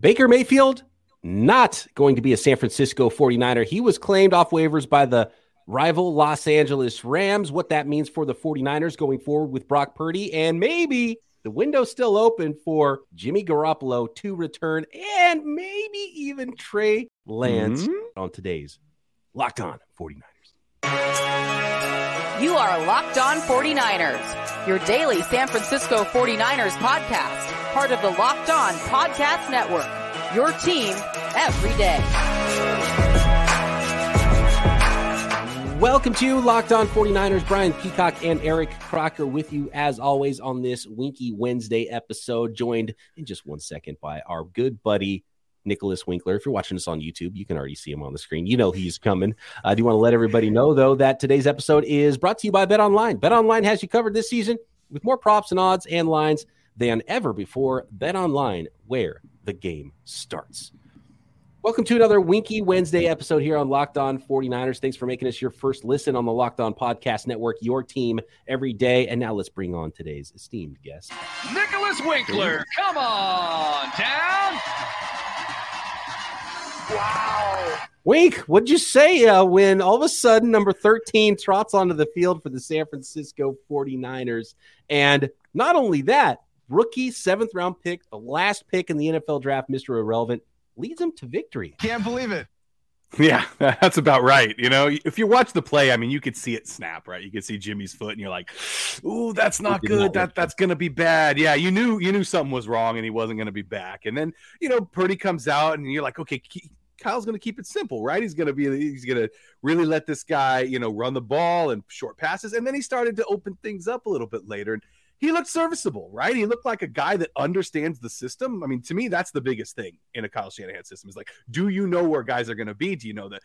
Baker Mayfield, not going to be a San Francisco 49er. He was claimed off waivers by the rival Los Angeles Rams. What that means for the 49ers going forward with Brock Purdy, and maybe the window's still open for Jimmy Garoppolo to return, and maybe even Trey Lance on today's Locked On 49ers. You are Locked On 49ers, your daily San Francisco 49ers podcast, part of the Locked On Podcast Network, your team every day. Welcome to Locked On 49ers. Brian Peacock and Eric Crocker with you as always on this Winky Wednesday episode, joined in just 1 second by our good buddy, Nicholas Winkler. If you're watching this on YouTube, you can already see him on the screen. You know he's coming. I do want to let everybody know, though, that today's episode is brought to you by Bet Online. Bet Online has you covered this season with more props and odds and lines than ever before. Bet Online, where the game starts. Welcome to another Winky Wednesday episode here on Locked On 49ers. Thanks for making us your first listen on the Locked On Podcast Network, your team every day. And now let's bring on today's esteemed guest, Nicholas Winkler. Come on down. Wow. Wink, what'd you say when all of a sudden number 13 trots onto the field for the San Francisco 49ers? And not only that, rookie 7th-round pick, the last pick in the NFL draft, Mr. Irrelevant, leads them to victory. Can't believe it. Yeah, that's about right. You know, if you watch the play, I mean, you could see it snap, right? You could see Jimmy's foot and you're like, ooh, that's not good. That's going to be bad. Yeah, you knew something was wrong and he wasn't going to be back. And then, you know, Purdy comes out and you're like, okay, Kyle's going to keep it simple, right? He's going to really let this guy, you know, run the ball and short passes. And then he started to open things up a little bit later. And he looked serviceable, right? He looked like a guy that understands the system. I mean, to me, that's the biggest thing in a Kyle Shanahan system is like, do you know where guys are going to be? Do you know the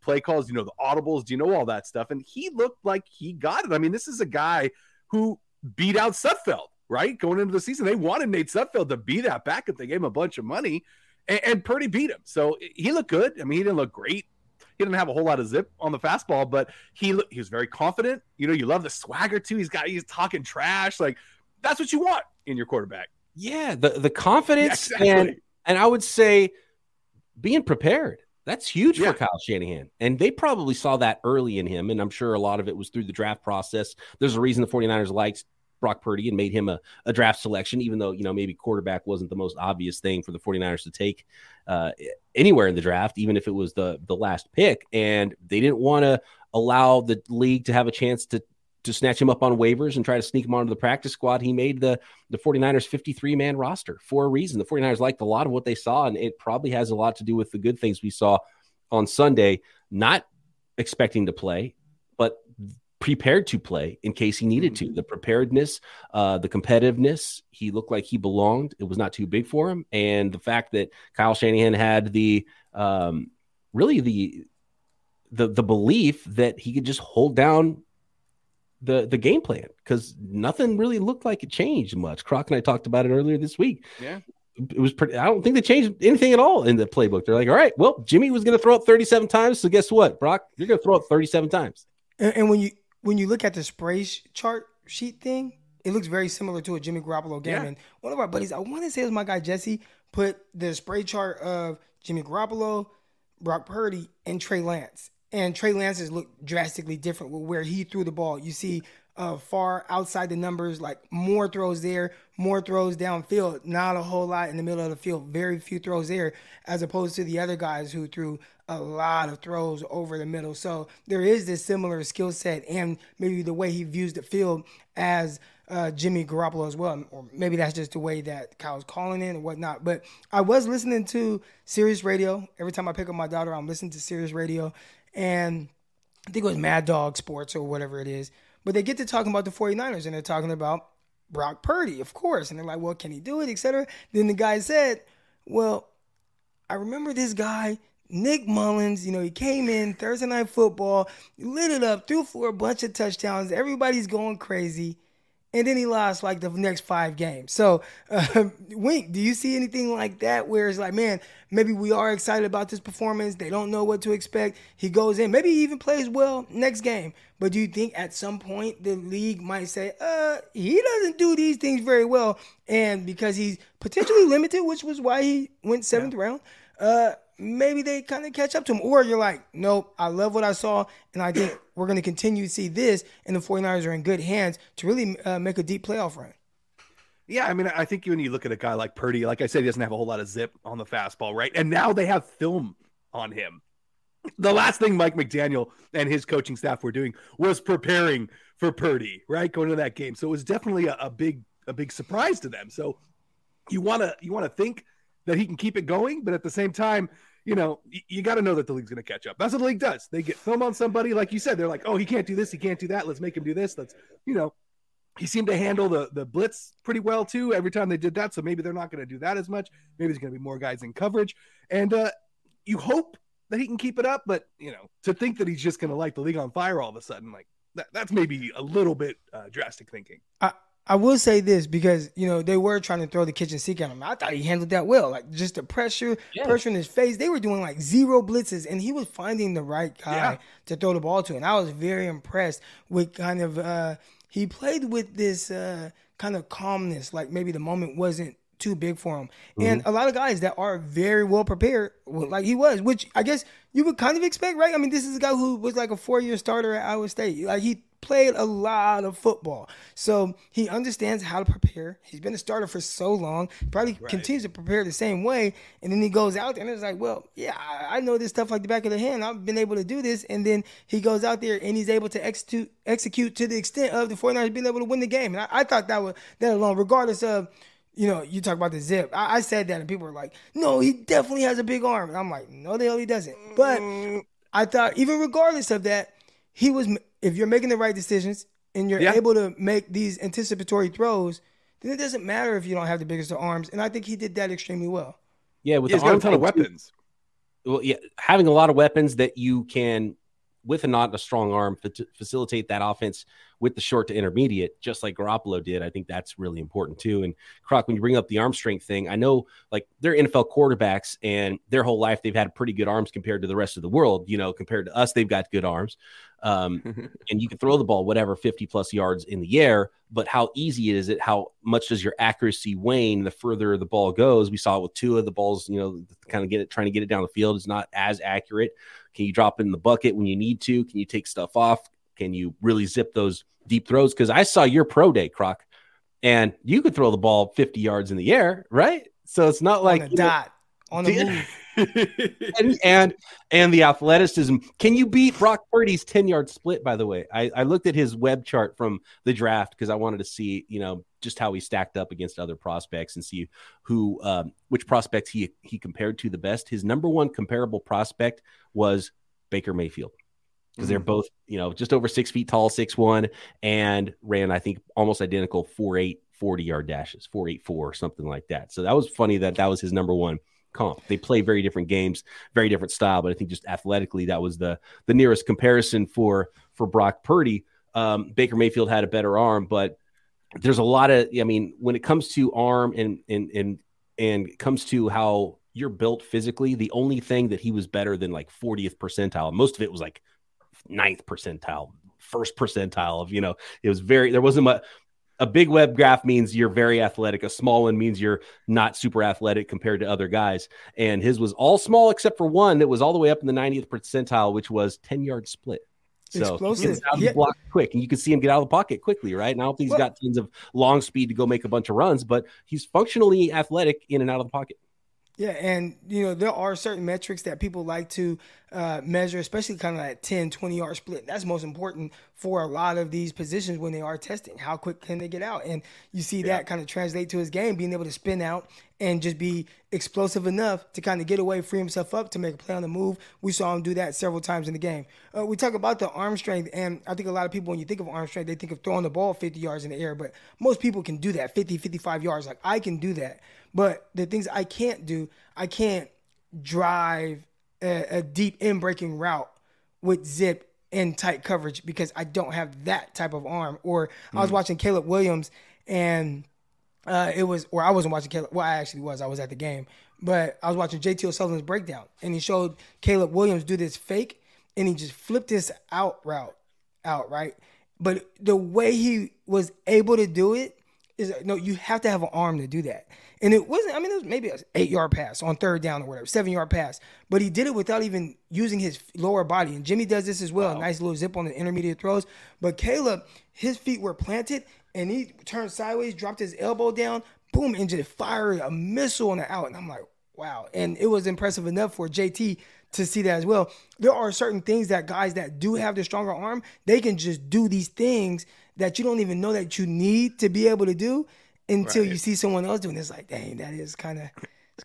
play calls? Do you know the audibles? Do you know all that stuff? And he looked like he got it. I mean, this is a guy who beat out Sudfeld, right? Going into the season, they wanted Nate Sudfeld to be that backup. They gave him a bunch of money, and Purdy beat him. So he looked good. I mean, he didn't look great. He didn't have a whole lot of zip on the fastball, but he was very confident. You know, you love the swagger too. He's talking trash. Like, that's what you want in your quarterback. Yeah, the confidence, yeah, exactly. and I would say being prepared. That's huge for Kyle Shanahan. And they probably saw that early in him, and I'm sure a lot of it was through the draft process. There's a reason the 49ers liked Brock Purdy and made him a draft selection, even though, you know, maybe quarterback wasn't the most obvious thing for the 49ers to take anywhere in the draft, even if it was the last pick. And they didn't want to allow the league to have a chance to snatch him up on waivers and try to sneak him onto the practice squad. He made the 49ers 53-man roster for a reason. The 49ers liked a lot of what they saw, and it probably has a lot to do with the good things we saw on Sunday, not expecting to play, but prepared to play in case he needed to. The preparedness, the competitiveness, he looked like he belonged. It was not too big for him. And the fact that Kyle Shanahan had the belief that he could just hold down the game plan, because nothing really looked like it changed much. Croc and I talked about it earlier this week. Yeah. It was pretty, I don't think they changed anything at all in the playbook. They're like, all right, well, Jimmy was going to throw up 37 times. So guess what, Brock, you're going to throw up 37 times. And when you look at the spray chart sheet thing, it looks very similar to a Jimmy Garoppolo game. Yeah. And one of our buddies, I want to say it was my guy Jesse, put the spray chart of Jimmy Garoppolo, Brock Purdy, and Trey Lance. And Trey Lance's looked drastically different with where he threw the ball. You see far outside the numbers, like more throws there, more throws downfield, not a whole lot in the middle of the field, very few throws there, as opposed to the other guys who threw a lot of throws over the middle. So there is this similar skill set, and maybe the way he views the field as Jimmy Garoppolo as well. Or maybe that's just the way that Kyle's calling in and whatnot. But I was listening to Sirius Radio. Every time I pick up my daughter, I'm listening to Sirius Radio. And I think it was Mad Dog Sports or whatever it is. But they get to talking about the 49ers, and they're talking about Brock Purdy, of course. And they're like, well, can he do it, et cetera? Then the guy said, well, I remember this guy, Nick Mullins, you know, he came in Thursday Night Football, lit it up, threw for a bunch of touchdowns. Everybody's going crazy. And then he lost like the next 5 games. So, Wink, do you see anything like that where it's like, man, maybe we are excited about this performance. They don't know what to expect. He goes in. Maybe he even plays well next game. But do you think at some point the league might say, he doesn't do these things very well. And because he's potentially limited, which was why he went 7th round, maybe they kind of catch up to him. Or you're like, nope, I love what I saw, and I think we're going to continue to see this, and the 49ers are in good hands to really make a deep playoff run. Yeah, I mean, I think when you look at a guy like Purdy, like I said, he doesn't have a whole lot of zip on the fastball, right? And now they have film on him. The last thing Mike McDaniel and his coaching staff were doing was preparing for Purdy, right, going into that game. So it was definitely a big surprise to them. So you want to think that he can keep it going, but at the same time, you know, you got to know that the league's going to catch up. That's what the league does. They get film on somebody, like you said. They're like, oh, he can't do this, he can't do that. Let's make him do this. Let's, you know, he seemed to handle the blitz pretty well too every time they did that. So maybe they're not going to do that as much. Maybe there's going to be more guys in coverage, and you hope that he can keep it up. But you know, to think that he's just going to light the league on fire all of a sudden, like that's maybe a little bit drastic thinking. I will say this because, you know, they were trying to throw the kitchen sink at him. I thought he handled that well. Like, just the pressure in his face. They were doing, like, 0 blitzes, and he was finding the right guy to throw the ball to. And I was very impressed with kind of he played with this kind of calmness, like maybe the moment wasn't too big for him. Mm-hmm. And a lot of guys that are very well prepared, like he was, which I guess you would kind of expect, right? I mean, this is a guy who was like a 4-year starter at Iowa State. Like, he played a lot of football. So he understands how to prepare. He's been a starter for so long, probably continues to prepare the same way. And then he goes out there and it's like, well, yeah, I know this stuff like the back of the hand. I've been able to do this. And then he goes out there and he's able to execute to the extent of the 49ers being able to win the game. And I thought that alone, regardless of, you know, you talk about the zip. I said that and people were like, no, he definitely has a big arm. And I'm like, no, the hell he doesn't. But I thought even regardless of that, he was, if you're making the right decisions and you're able to make these anticipatory throws, then it doesn't matter if you don't have the biggest of arms. And I think he did that extremely well. Yeah, with he's got a ton of weapons. Well, yeah, having a lot of weapons that you can, with a strong arm, facilitate that offense with the short to intermediate, just like Garoppolo did. I think that's really important too. And Croc, when you bring up the arm strength thing, I know like they're NFL quarterbacks and their whole life they've had pretty good arms compared to the rest of the world. You know, compared to us, they've got good arms. And you can throw the ball, whatever, 50 plus yards in the air, but how easy is it? How much does your accuracy wane the further the ball goes? We saw it with Tua, the balls, you know, kind of trying to get it down the field is not as accurate. Can you drop it in the bucket when you need to? Can you take stuff off? Can you really zip those deep throws? Because I saw your pro day, Croc, and you could throw the ball 50 yards in the air, right? So it's not like on a dot, on a move. and the athleticism. Can you beat Brock Purdy's 10-yard split, by the way? I looked at his web chart from the draft because I wanted to see, you know, just how he stacked up against other prospects and see who which prospects he compared to the best. His number one comparable prospect was Baker Mayfield because they're both, you know, just over 6 feet tall, 6'1", and ran, I think, almost identical 4.8 40-yard dashes, 4.84, something like that. So that was funny that was his number one comp. They play very different games, very different style, but I think just athletically that was the nearest comparison for Brock Purdy. Baker Mayfield had a better arm, but there's a lot of, I mean, when it comes to arm and it comes to how you're built physically, the only thing that he was better than like 40th percentile, most of it was like 9th percentile, 1st percentile of, you know, it was very, there wasn't much. A big web graph means you're very athletic. A small one means you're not super athletic compared to other guys. And his was all small except for one that was all the way up in the 90th percentile, which was 10-yard split. So explosive. He out of the block quick, and you can see him get out of the pocket quickly, right? And I don't think he's got tons of long speed to go make a bunch of runs, but he's functionally athletic in and out of the pocket. Yeah, and, you know, there are certain metrics that people like to measure, especially kind of that 10, 20-yard split. That's most important for a lot of these positions when they are testing. How quick can they get out? And you see that kind of translate to his game, being able to spin out and just be explosive enough to kind of get away, free himself up to make a play on the move. We saw him do that several times in the game. We talk about the arm strength, and I think a lot of people, when you think of arm strength, they think of throwing the ball 50 yards in the air, but most people can do that, 50, 55 yards. Like, I can do that. But the things I can't do, I can't drive a deep in-breaking route with zip in tight coverage because I don't have that type of arm. Or I was watching Caleb Williams and I wasn't watching Caleb. Well, I actually was. I was at the game. But I was watching JT O'Sullivan's breakdown, and he showed Caleb Williams do this fake, and he just flipped this out route out, right? But the way he was able to do it is, no, you have to have an arm to do that. And it wasn't, I mean, it was maybe an 8-yard pass on third down or whatever, 7-yard pass. But he did it without even using his lower body. And Jimmy does this as well, wow. A nice little zip on the intermediate throws. But Caleb, his feet were planted, and he turned sideways, dropped his elbow down, boom, and just fired a missile on the out. And I'm like, wow. And it was impressive enough for JT to see that as well. There are certain things that guys that do have the stronger arm, they can just do these things that you don't even know that you need to be able to do until you see someone else doing it. It's like, dang, that is kind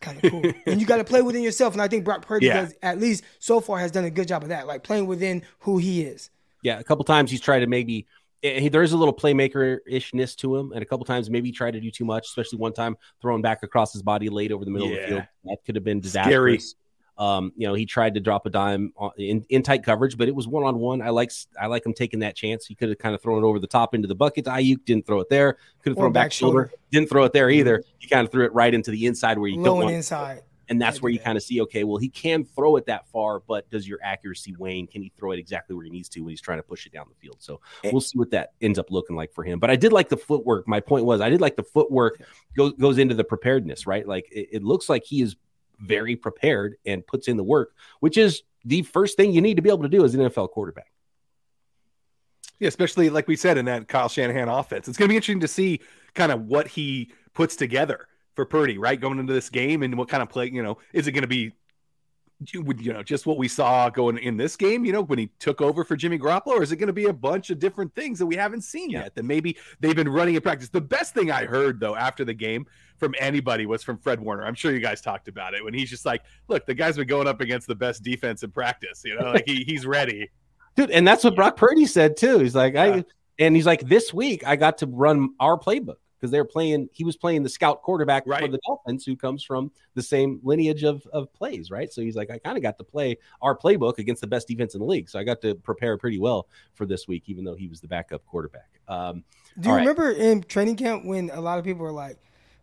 of cool. And you got to play within yourself. And I think Brock Purdy does, at least so far, has done a good job of that, like playing within who he is. Yeah, a couple times he's tried to maybe – there is a little playmaker-ishness to him, and a couple times maybe he tried to do too much, especially one time throwing back across his body late over the middle of the field. That could have been disastrous. Scary. He tried to drop a dime in tight coverage, but it was one-on-one. I like him taking that chance. He could have kind of thrown it over the top into the bucket. Ayuk didn't throw it there. Could have thrown back shoulder. Didn't throw it there either. He kind of threw it right into the inside where you low don't want inside. And that's where you kind of see, okay, well, he can throw it that far, but does your accuracy wane? Can he throw it exactly where he needs to when he's trying to push it down the field? So we'll see what that ends up looking like for him. But I did like the footwork. My point was I did like the footwork goes into the preparedness, right? Like it looks like he is very prepared and puts in the work, which is the first thing you need to be able to do as an NFL quarterback. Yeah, especially like we said in that Kyle Shanahan offense. It's going to be interesting to see kind of what he puts together for Purdy, right, going into this game, and what kind of play, is it going to be, just what we saw going in this game, when he took over for Jimmy Garoppolo, or is it going to be a bunch of different things that we haven't seen yet that maybe they've been running in practice? The best thing I heard, though, after the game from anybody was from Fred Warner. I'm sure you guys talked about it, when he's just like, look, the guy's been going up against the best defense in practice, like he's ready. Dude, and that's what Brock Purdy said, too. He's like, this week I got to run our playbook. Because he was playing the scout quarterback for the Dolphins, who comes from the same lineage of plays, right? So he's like, I kind of got to play our playbook against the best defense in the league. So I got to prepare pretty well for this week, even though he was the backup quarterback. Do you remember in training camp when a lot of people were like,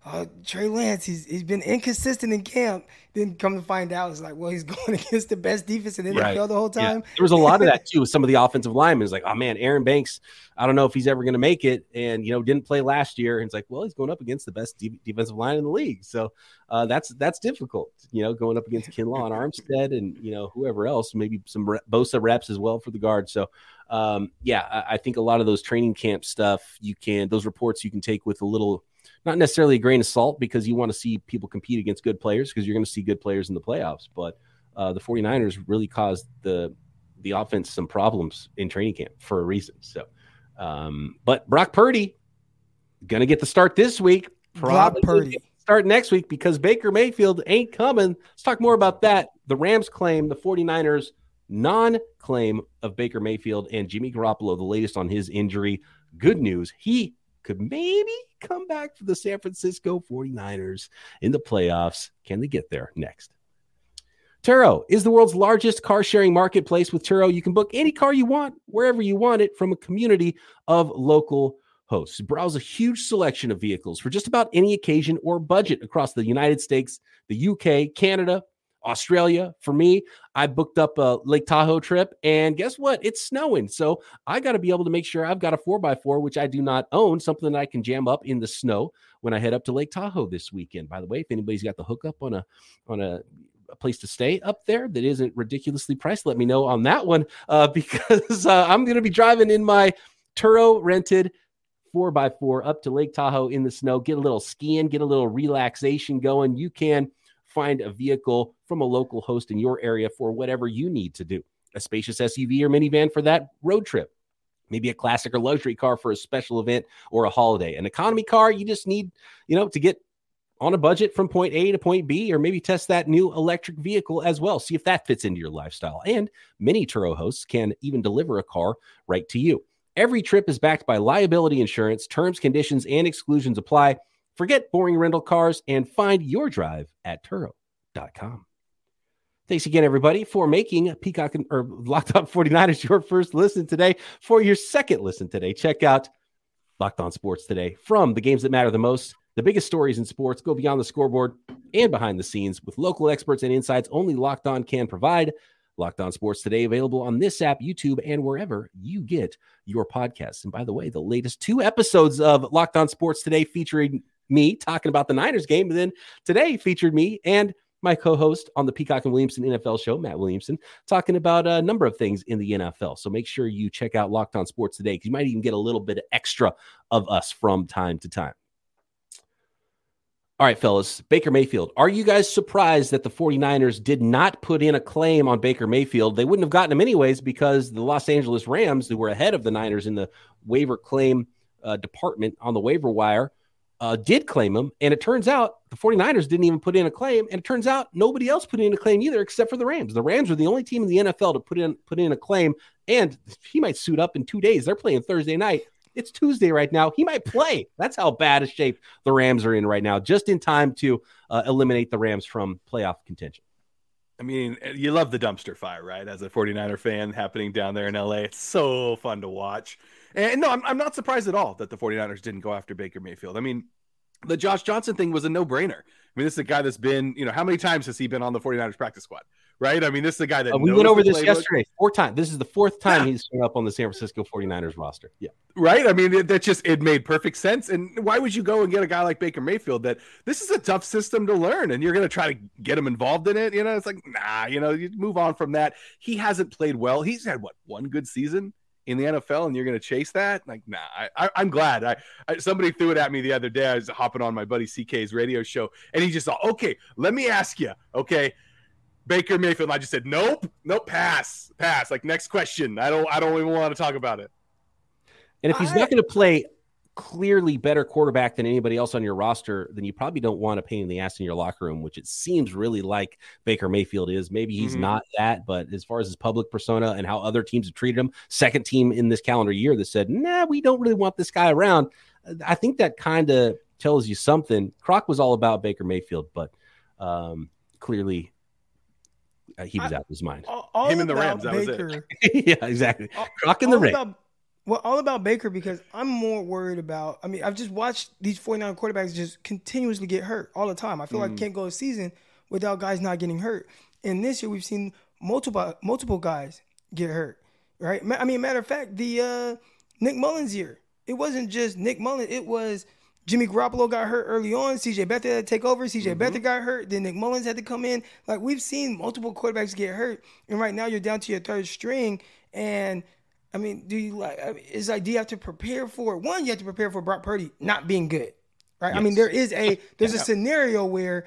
oh, Trey Lance, he's been inconsistent in camp. Then come to find out, it's like, well, he's going against the best defense in the NFL the whole time. Yeah. There was a lot of that, too, with some of the offensive linemen. It's like, oh, man, Aaron Banks, I don't know if he's ever going to make it, and, didn't play last year. And it's like, well, he's going up against the best defensive line in the league. So that's difficult, going up against Kinlaw and Armstead and, whoever else, maybe some Bosa reps as well for the guard. So, I think a lot of those training camp stuff, those reports you can take with a little – not necessarily a grain of salt, because you want to see people compete against good players, because you're going to see good players in the playoffs. But the 49ers really caused the offense some problems in training camp for a reason. So, but Brock Purdy going to get the start this week. Probably Brock Purdy start next week, because Baker Mayfield ain't coming. Let's talk more about that. The Rams claim, the 49ers non-claim of Baker Mayfield, and Jimmy Garoppolo, the latest on his injury. Good news, he could maybe come back for the San Francisco 49ers in the playoffs. Can they get there? Next. Turo is the world's largest car-sharing marketplace. With Turo, you can book any car you want, wherever you want it, from a community of local hosts. Browse a huge selection of vehicles for just about any occasion or budget across the United States, the UK, Canada, Australia. For me, I booked up a Lake Tahoe trip, and guess what? It's snowing. So I got to be able to make sure I've got a 4x4, which I do not own, something that I can jam up in the snow when I head up to Lake Tahoe this weekend. By the way, if anybody's got the hookup on a place to stay up there that isn't ridiculously priced, let me know on that one, because I'm going to be driving in my Turo rented 4x4 up to Lake Tahoe in the snow, get a little skiing, get a little relaxation going. You can find a vehicle from a local host in your area for whatever you need to do. A spacious SUV or minivan for that road trip. Maybe a classic or luxury car for a special event or a holiday. An economy car you just need, to get on a budget from point A to point B, or maybe test that new electric vehicle as well. See if that fits into your lifestyle. And many Turo hosts can even deliver a car right to you. Every trip is backed by liability insurance. Terms, conditions, and exclusions apply. Forget boring rental cars and find your drive at Turo.com. Thanks again, everybody, for making Peacock or Locked On 49ers your first listen today. For your second listen today, check out Locked On Sports Today. From the games that matter the most, the biggest stories in sports, go beyond the scoreboard and behind the scenes with local experts and insights only Locked On can provide. Locked On Sports Today, available on this app, YouTube, and wherever you get your podcasts. And by the way, the latest two episodes of Locked On Sports Today featuring me talking about the Niners game, and then today featured me and my co-host on the Peacock and Williamson NFL show, Matt Williamson, talking about a number of things in the NFL. So make sure you check out Locked On Sports Today, because you might even get a little bit extra of us from time to time. All right, fellas, Baker Mayfield. Are you guys surprised that the 49ers did not put in a claim on Baker Mayfield? They wouldn't have gotten him anyways, because the Los Angeles Rams, who were ahead of the Niners in the waiver claim department on the waiver wire, did claim him, and it turns out the 49ers didn't even put in a claim, and it turns out nobody else put in a claim either except for the Rams. The Rams are the only team in the NFL to put in a claim, and he might suit up in 2 days. They're playing Thursday night. It's Tuesday right now. He might play. That's how bad a shape the Rams are in right now, just in time to eliminate the Rams from playoff contention. I mean, you love the dumpster fire, right? As a 49er fan happening down there in LA, it's so fun to watch. And no, I'm not surprised at all that the 49ers didn't go after Baker Mayfield. I mean, the Josh Johnson thing was a no-brainer. I mean, this is a guy that's been, you know, how many times has he been on the 49ers practice squad, right? I mean, this is a guy that we went over this yesterday, 4 times. This is the 4th time he's shown up on the San Francisco 49ers roster. Yeah. Right? I mean, it made perfect sense. And why would you go and get a guy like Baker Mayfield that this is a tough system to learn, and you're going to try to get him involved in it? You know, it's like, nah, you know, you move on from that. He hasn't played well. He's had, what, one good season in the NFL, and you're going to chase that? Like, nah, I'm glad. Somebody threw it at me the other day. I was hopping on my buddy CK's radio show, and he just thought, okay, let me ask you, okay, Baker Mayfield. And I just said, nope, pass. Like, next question. I don't even want to talk about it. And if he's not going to play clearly better quarterback than anybody else on your roster, then you probably don't want a pain in the ass in your locker room, which it seems really like Baker Mayfield is. Maybe he's not that, but as far as his public persona and how other teams have treated him, second team in this calendar year that said, nah, we don't really want this guy around. I think that kind of tells you something. Croc was all about Baker Mayfield, but clearly he was out of his mind. All him and the Rams, that Baker. Was it. Yeah, exactly. Croc and the Rams. Well, all about Baker, because I'm more worried about, I mean, I've just watched these 49 quarterbacks just continuously get hurt all the time. I feel like I can't go a season without guys not getting hurt. And this year we've seen multiple guys get hurt, right? I mean, matter of fact, the Nick Mullins year, it wasn't just Nick Mullins. It was Jimmy Garoppolo got hurt early on. C.J. Beathard had to take over. C.J. Beathard got hurt. Then Nick Mullins had to come in. Like, we've seen multiple quarterbacks get hurt. And right now you're down to your third string, and – I mean, do you have to prepare for it? One, you have to prepare for Brock Purdy not being good, right? Yes. I mean, there's a scenario where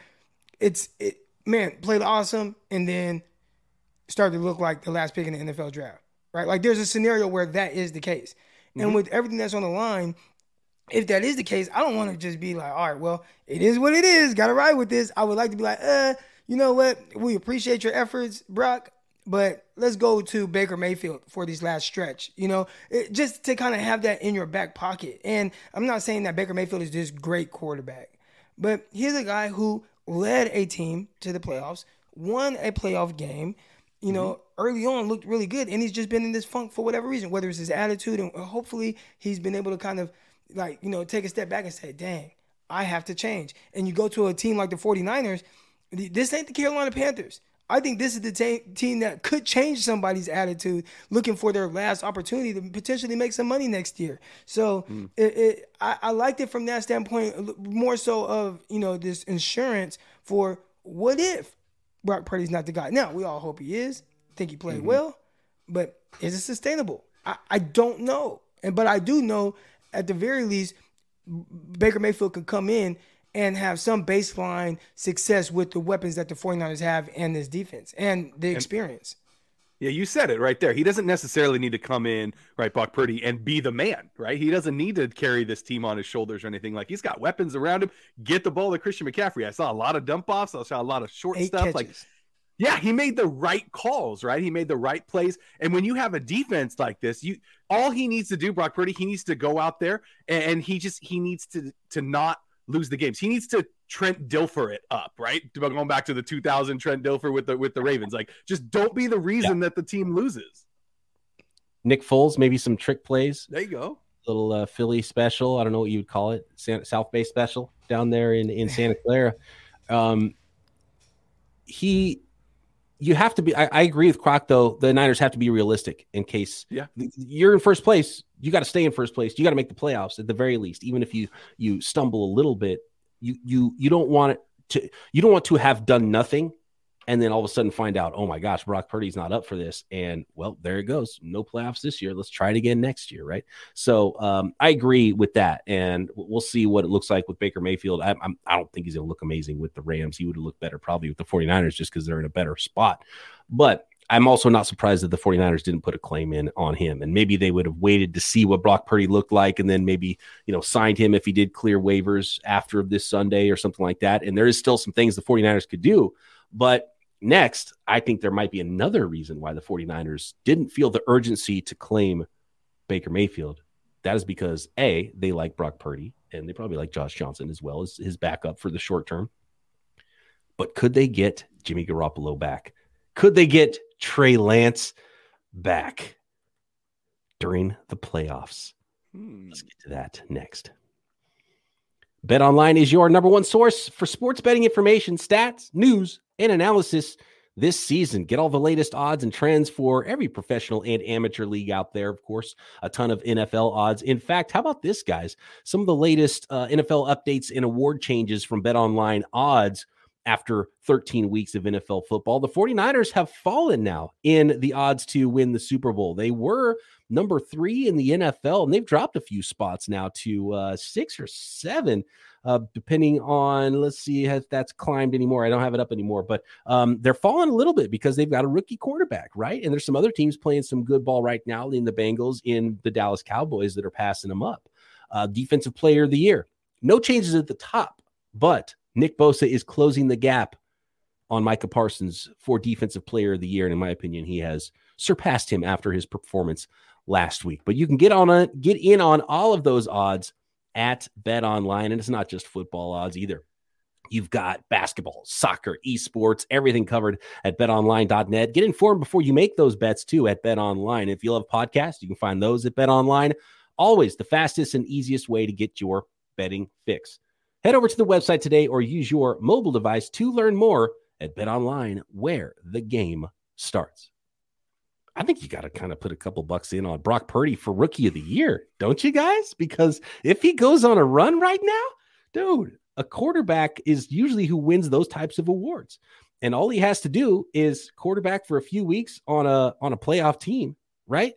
man played awesome and then started to look like the last pick in the NFL draft, right? Like, there's a scenario where that is the case, and with everything that's on the line, if that is the case, I don't want to just be like, all right, well, it is what it is, got to ride with this. I would like to be like, you know what? We appreciate your efforts, Brock, but let's go to Baker Mayfield for this last stretch, you know, just to kind of have that in your back pocket. And I'm not saying that Baker Mayfield is this great quarterback, but he's a guy who led a team to the playoffs, won a playoff game, you know, early on looked really good. And he's just been in this funk for whatever reason, whether it's his attitude, and hopefully he's been able to kind of, like, you know, take a step back and say, dang, I have to change. And you go to a team like the 49ers, this ain't the Carolina Panthers. I think this is the team that could change somebody's attitude, looking for their last opportunity to potentially make some money next year. So I liked it from that standpoint, more so of, you know, this insurance for what if Brock Purdy's not the guy. Now, we all hope he is. Think he played well, but is it sustainable? I don't know. But I do know, at the very least, Baker Mayfield could come in and have some baseline success with the weapons that the 49ers have and this defense and the experience. Yeah, you said it right there. He doesn't necessarily need to come in, right, Brock Purdy, and be the man, right? He doesn't need to carry this team on his shoulders or anything. Like, he's got weapons around him. Get the ball to Christian McCaffrey. I saw a lot of dump-offs. I saw a lot of short 8 stuff. Catches. Like, yeah, he made the right calls, right? He made the right plays. And when you have a defense like this, all he needs to do, Brock Purdy, he needs to go out there, and he needs to not lose the games. He needs to Trent Dilfer it up, right? Going back to the 2000 Trent Dilfer with the Ravens. Like, just don't be the reason that the team loses. Nick Foles, maybe some trick plays. There you go. Little Philly special. I don't know what you would call it. South Bay special down there in Santa Clara. You have to be. I agree with Croc, though. The Niners have to be realistic in case you're in first place. You got to stay in first place. You got to make the playoffs at the very least. Even if you stumble a little bit, you don't want it to. You don't want to have done nothing and then all of a sudden find out, oh my gosh, Brock Purdy's not up for this. And well, there it goes. No playoffs this year. Let's try it again next year. Right. So I agree with that. And we'll see what it looks like with Baker Mayfield. I don't think he's going to look amazing with the Rams. He would have looked better probably with the 49ers just because they're in a better spot. But I'm also not surprised that the 49ers didn't put a claim in on him. And maybe they would have waited to see what Brock Purdy looked like and then maybe, signed him if he did clear waivers after this Sunday or something like that. And there is still some things the 49ers could do. But next, I think there might be another reason why the 49ers didn't feel the urgency to claim Baker Mayfield. That is because, A, they like Brock Purdy, and they probably like Josh Johnson as well as his backup for the short term. But could they get Jimmy Garoppolo back? Could they get Trey Lance back during the playoffs? Let's get to that next. Bet Online is your number one source for sports betting information, stats, news, and analysis this season. Get all the latest odds and trends for every professional and amateur league out there. Of course, a ton of NFL odds. In fact, how about this, guys? Some of the latest NFL updates and award changes from Bet Online odds after 13 weeks of NFL football. The 49ers have fallen now in the odds to win the Super Bowl. They were number 3 in the NFL, and they've dropped a few spots now to 6 or 7. Depending on, let's see if that's climbed anymore. I don't have it up anymore, but they're falling a little bit because they've got a rookie quarterback, right? And there's some other teams playing some good ball right now in the Bengals, in the Dallas Cowboys that are passing them up. Defensive player of the year. No changes at the top, but Nick Bosa is closing the gap on Micah Parsons for defensive player of the year. And in my opinion, he has surpassed him after his performance last week. But you can get in on all of those odds at Bet Online, and it's not just football odds either. You've got basketball, soccer, esports, everything covered at betonline.net. Get informed before you make those bets too at Bet Online. If you love podcasts, you can find those at Bet Online. Always the fastest and easiest way to get your betting fix. Head over to the website today or use your mobile device to learn more at Bet Online, where the game starts. I think you got to kind of put a couple bucks in on Brock Purdy for rookie of the year, don't you guys? Because if he goes on a run right now, dude, a quarterback is usually who wins those types of awards. And all he has to do is quarterback for a few weeks on a playoff team, right?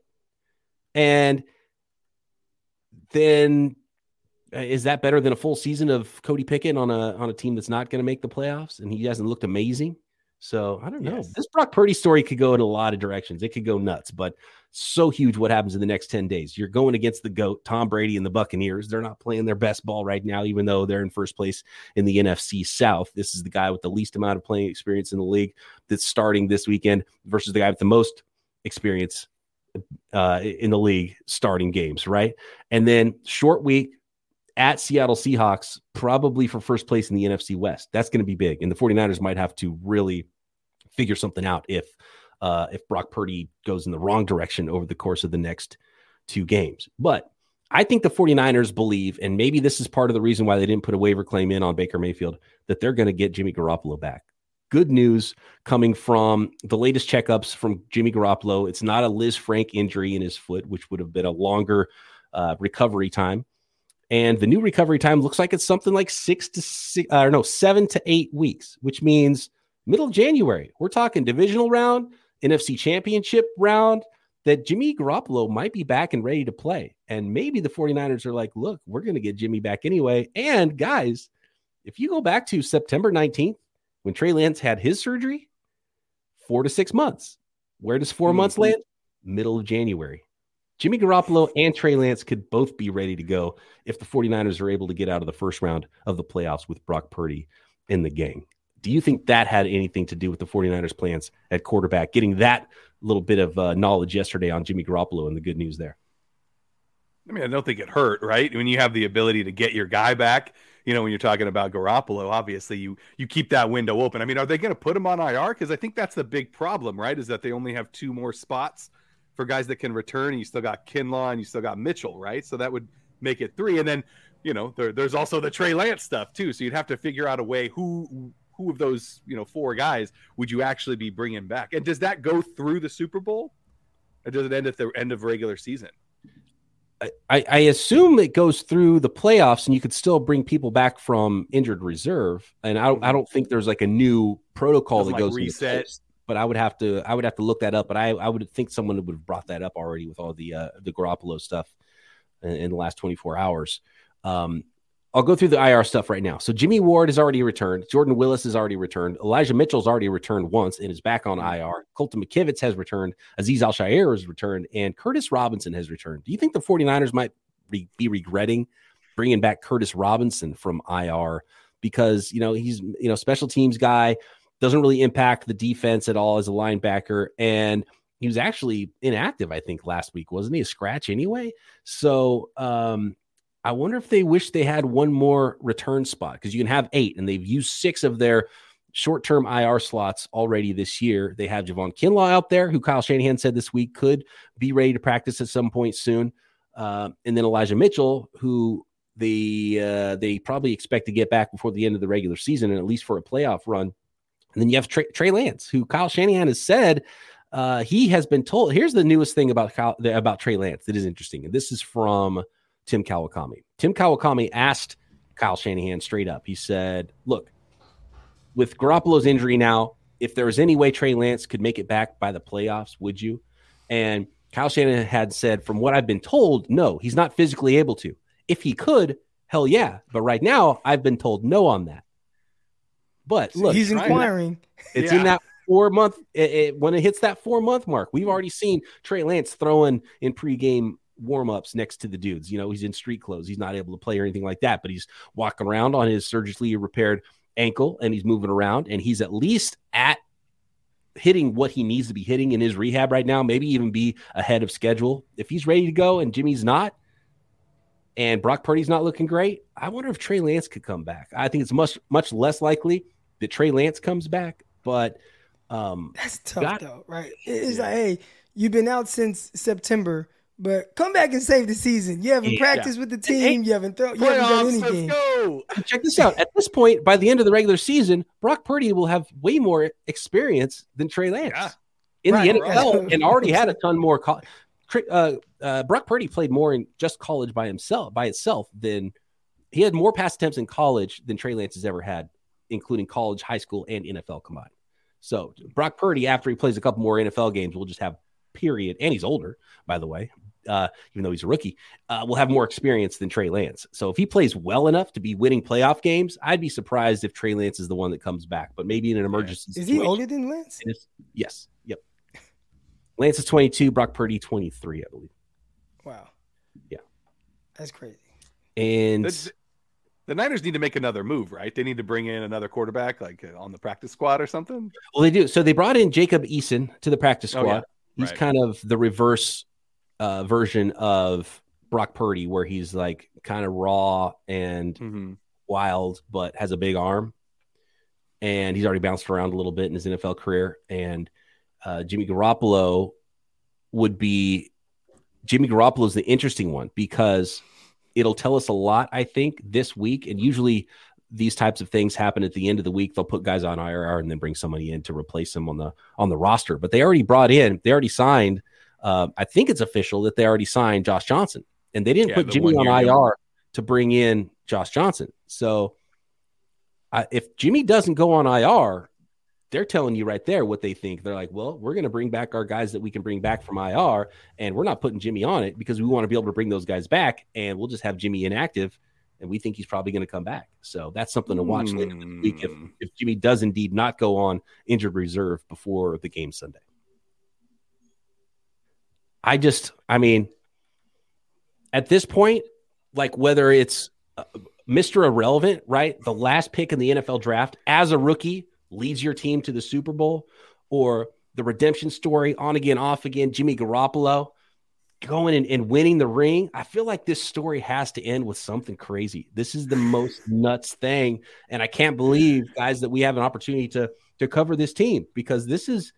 And then is that better than a full season of Cody Pickett on a team that's not going to make the playoffs and he hasn't looked amazing? So I don't know. Yes. This Brock Purdy story could go in a lot of directions. It could go nuts, but so huge what happens in the next 10 days. You're going against the GOAT, Tom Brady and the Buccaneers. They're not playing their best ball right now, even though they're in first place in the NFC South. This is the guy with the least amount of playing experience in the league that's starting this weekend versus the guy with the most experience in the league starting games, right? And then short week at Seattle Seahawks, probably for first place in the NFC West. That's going to be big. And the 49ers might have to really figure something out if Brock Purdy goes in the wrong direction over the course of the next 2 games. But I think the 49ers believe, and maybe this is part of the reason why they didn't put a waiver claim in on Baker Mayfield, that they're going to get Jimmy Garoppolo back. Good news coming from the latest checkups from Jimmy Garoppolo. It's not a Liz Frank injury in his foot, which would have been a longer recovery time. And the new recovery time looks like it's something like 7 to 8 weeks, which means middle of January. We're talking divisional round, NFC championship round, that Jimmy Garoppolo might be back and ready to play. And maybe the 49ers are like, look, we're going to get Jimmy back anyway. And guys, if you go back to September 19th, when Trey Lance had his surgery, 4 to 6 months, where does 4 months land? Middle of January. Jimmy Garoppolo and Trey Lance could both be ready to go if the 49ers are able to get out of the first round of the playoffs with Brock Purdy in the gang. Do you think that had anything to do with the 49ers' plans at quarterback, getting that little bit of knowledge yesterday on Jimmy Garoppolo and the good news there? I mean, I don't think it hurt, right? When you have the ability to get your guy back, you know, when you're talking about Garoppolo, obviously you keep that window open. I mean, are they going to put him on IR? Because I think that's the big problem, right, is that they only have two more spots for guys that can return, and you still got Kinlaw and you still got Mitchell, right? So that would make it three. And then, you know, there's also the Trey Lance stuff too. So you'd have to figure out a way who of those, you know, four guys would you actually be bringing back? And does that go through the Super Bowl? Or does it end at the end of regular season? I assume it goes through the playoffs, and you could still bring people back from injured reserve. And I don't think there's like a new protocol that goes reset. But I would have to look that up. But I would think someone would have brought that up already with all the Garoppolo stuff in the last 24 hours. I'll go through the IR stuff right now. So Jimmy Ward has already returned. Jordan Willis has already returned. Elijah Mitchell's already returned once and is back on IR. Colton McKivitz has returned. Azeez Al-Shaair has returned. And Curtis Robinson has returned. Do you think the 49ers might be regretting bringing back Curtis Robinson from IR? Because, you know, he's, you know, special teams guy, doesn't really impact the defense at all as a linebacker. And he was actually inactive, I think, last week, wasn't he? A scratch anyway. So, I wonder if they wish they had one more return spot, because you can have 8, and they've used 6 of their short-term IR slots already this year. They have Javon Kinlaw out there, who Kyle Shanahan said this week could be ready to practice at some point soon. And then Elijah Mitchell, who they probably expect to get back before the end of the regular season, and at least for a playoff run. And then you have Trey Lance, who Kyle Shanahan has said he has been told. Here's the newest thing about Trey Lance that is interesting, and this is from Tim Kawakami. Tim Kawakami asked Kyle Shanahan straight up. He said, look, with Garoppolo's injury now, if there was any way Trey Lance could make it back by the playoffs, would you? And Kyle Shanahan had said, from what I've been told, no, he's not physically able to. If he could, hell yeah. But right now, I've been told no on that. But look, he's inquiring. It's in that 4-month. When it hits that 4-month mark, we've already seen Trey Lance throwing in pregame warm-ups next to the dudes. You know, he's in street clothes. He's not able to play or anything like that, but he's walking around on his surgically repaired ankle, and he's moving around, and he's at least at hitting what he needs to be hitting in his rehab right now, maybe even be ahead of schedule. If he's ready to go and Jimmy's not, and Brock Purdy's not looking great, I wonder if Trey Lance could come back. I think it's much less likely that Trey Lance comes back, but that's tough though, right? It's like, hey, you've been out since September, but come back and save the season. You haven't practiced with the team. You haven't thrown. You haven't done anything. Check this out. At this point, by the end of the regular season, Brock Purdy will have way more experience than Trey Lance in the NFL, and already had a ton more. Brock Purdy played more in just college by itself than he had more pass attempts in college than Trey Lance has ever had, including college, high school, and NFL combined. So Brock Purdy, after he plays a couple more NFL games, will just have period. And he's older, by the way. Even though he's a rookie, will have more experience than Trey Lance. So if he plays well enough to be winning playoff games, I'd be surprised if Trey Lance is the one that comes back. But maybe in an emergency situation. Is he older than Lance? Yes. Yep. Lance is 22. Brock Purdy 23, I believe. Wow. Yeah. That's crazy. And the Niners need to make another move, right? They need to bring in another quarterback, like on the practice squad or something. Well, they do. So they brought in Jacob Eason to the practice squad. Oh, yeah. He's kind of the reverse version of Brock Purdy, where he's like kind of raw and wild, but has a big arm. And he's already bounced around a little bit in his NFL career. And Jimmy Garoppolo would be – Jimmy Garoppolo is the interesting one, because it'll tell us a lot, I think, this week. And usually these types of things happen at the end of the week. They'll put guys on IR and then bring somebody in to replace them on the roster. But they already signed. I think it's official that they already signed Josh Johnson, and they didn't put Jimmy on IR to bring in Josh Johnson. So if Jimmy doesn't go on IR, they're telling you right there what they think. They're like, well, we're going to bring back our guys that we can bring back from IR, and we're not putting Jimmy on it because we want to be able to bring those guys back, and we'll just have Jimmy inactive. And we think he's probably going to come back. So that's something to watch later this week if Jimmy does indeed not go on injured reserve before the game Sunday. I mean, at this point, like whether it's Mr. Irrelevant, right? The last pick in the NFL draft as a rookie leads your team to the Super Bowl, or the redemption story, on again, off again, Jimmy Garoppolo. going and winning the ring. I feel like this story has to end with something crazy. This is the most nuts thing. And I can't believe, guys, that we have an opportunity to cover this team, because this is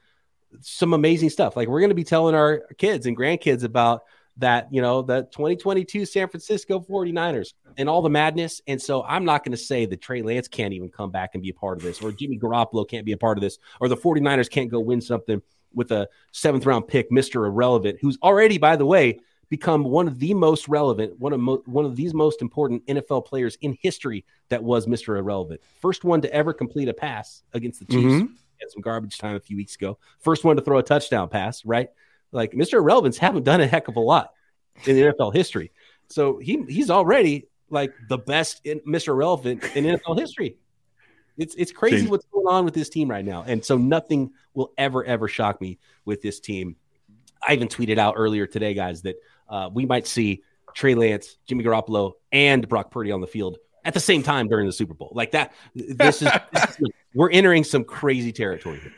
some amazing stuff. Like, we're going to be telling our kids and grandkids about that, you know, the 2022 San Francisco 49ers and all the madness. And so I'm not going to say that Trey Lance can't even come back and be a part of this, or Jimmy Garoppolo can't be a part of this, or the 49ers can't go win something with a 7th-round pick, Mr. Irrelevant, who's already, by the way, become one of the most relevant, one of these most important NFL players in history. That was Mr. Irrelevant. First one to ever complete a pass against the Chiefs. Mm-hmm. Had some garbage time a few weeks ago. First one to throw a touchdown pass, right? Like, Mr. Irrelevant's haven't done a heck of a lot in NFL history. So he's already like the best in Mr. Irrelevant in NFL history. It's crazy what's going on with this team right now. And so nothing will ever shock me with this team. I even tweeted out earlier today, guys, that we might see Trey Lance, Jimmy Garoppolo, and Brock Purdy on the field at the same time during the Super Bowl. Like that, this is we're entering some crazy territory here.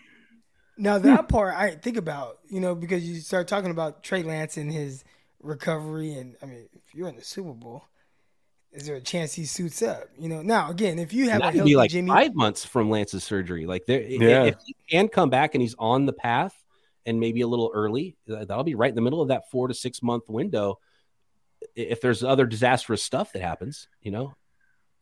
Now that part I think about, you know, because you start talking about Trey Lance and his recovery, and I mean, if you're in the Super Bowl, is there a chance he suits up? You know, now again, if you have that, could be like Jimmy, 5 months from Lance's surgery, like there, if he can come back and he's on the path, and maybe a little early, that'll be right in the middle of that 4 to 6 month window. If there's other disastrous stuff that happens, you know,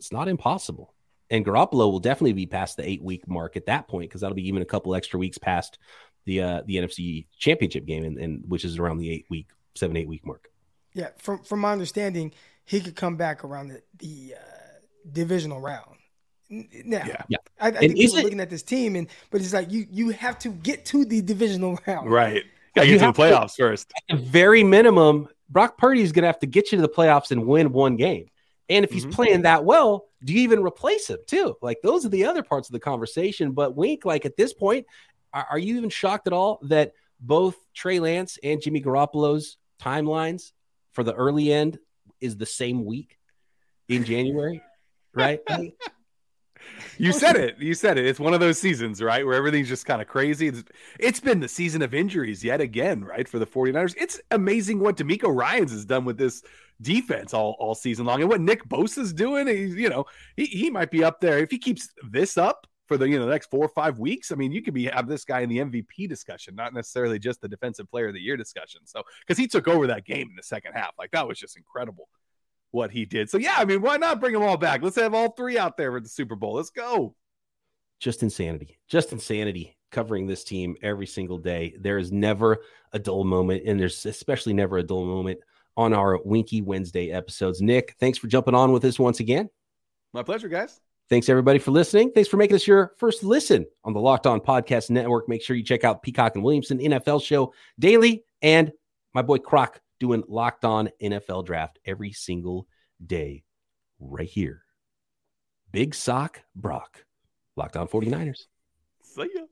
it's not impossible. And Garoppolo will definitely be past the 8-week mark at that point, because that'll be even a couple extra weeks past the NFC Championship game, and which is around the 7-8 week mark. Yeah, from my understanding, he could come back around the divisional round. Now, I think people are looking at this team, but it's like you have to get to the divisional round, right? Got to get to the playoffs first. At the very minimum, Brock Purdy is going to have to get you to the playoffs and win one game. And if he's playing that well, do you even replace him too? Like, those are the other parts of the conversation. But Wink, like, at this point, are you even shocked at all that both Trey Lance and Jimmy Garoppolo's timelines for the early end is the same week in January, right? You said it. It's one of those seasons, right, where everything's just kind of crazy. It's been the season of injuries yet again, right, for the 49ers. It's amazing what DeMeco Ryans has done with this defense all season long, and what Nick Bosa's doing. He might be up there if he keeps this up for the the next 4 or 5 weeks. I mean, you could have this guy in the MVP discussion, not necessarily just the defensive player of the year discussion. So, because he took over that game in the second half, like, that was just incredible what he did. So, yeah, I mean, why not bring them all back? Let's have all three out there for the Super Bowl. Let's go. Just insanity covering this team every single day. There is never a dull moment, and there's especially never a dull moment on our Winky Wednesday episodes. Nick, thanks for jumping on with us once again. My pleasure, guys. Thanks, everybody, for listening. Thanks for making us your first listen on the Locked On Podcast Network. Make sure you check out Peacock and Williamson NFL show daily, and my boy Croc, doing Locked On NFL Draft every single day right here. Big Sock Brock. Locked On 49ers. See ya.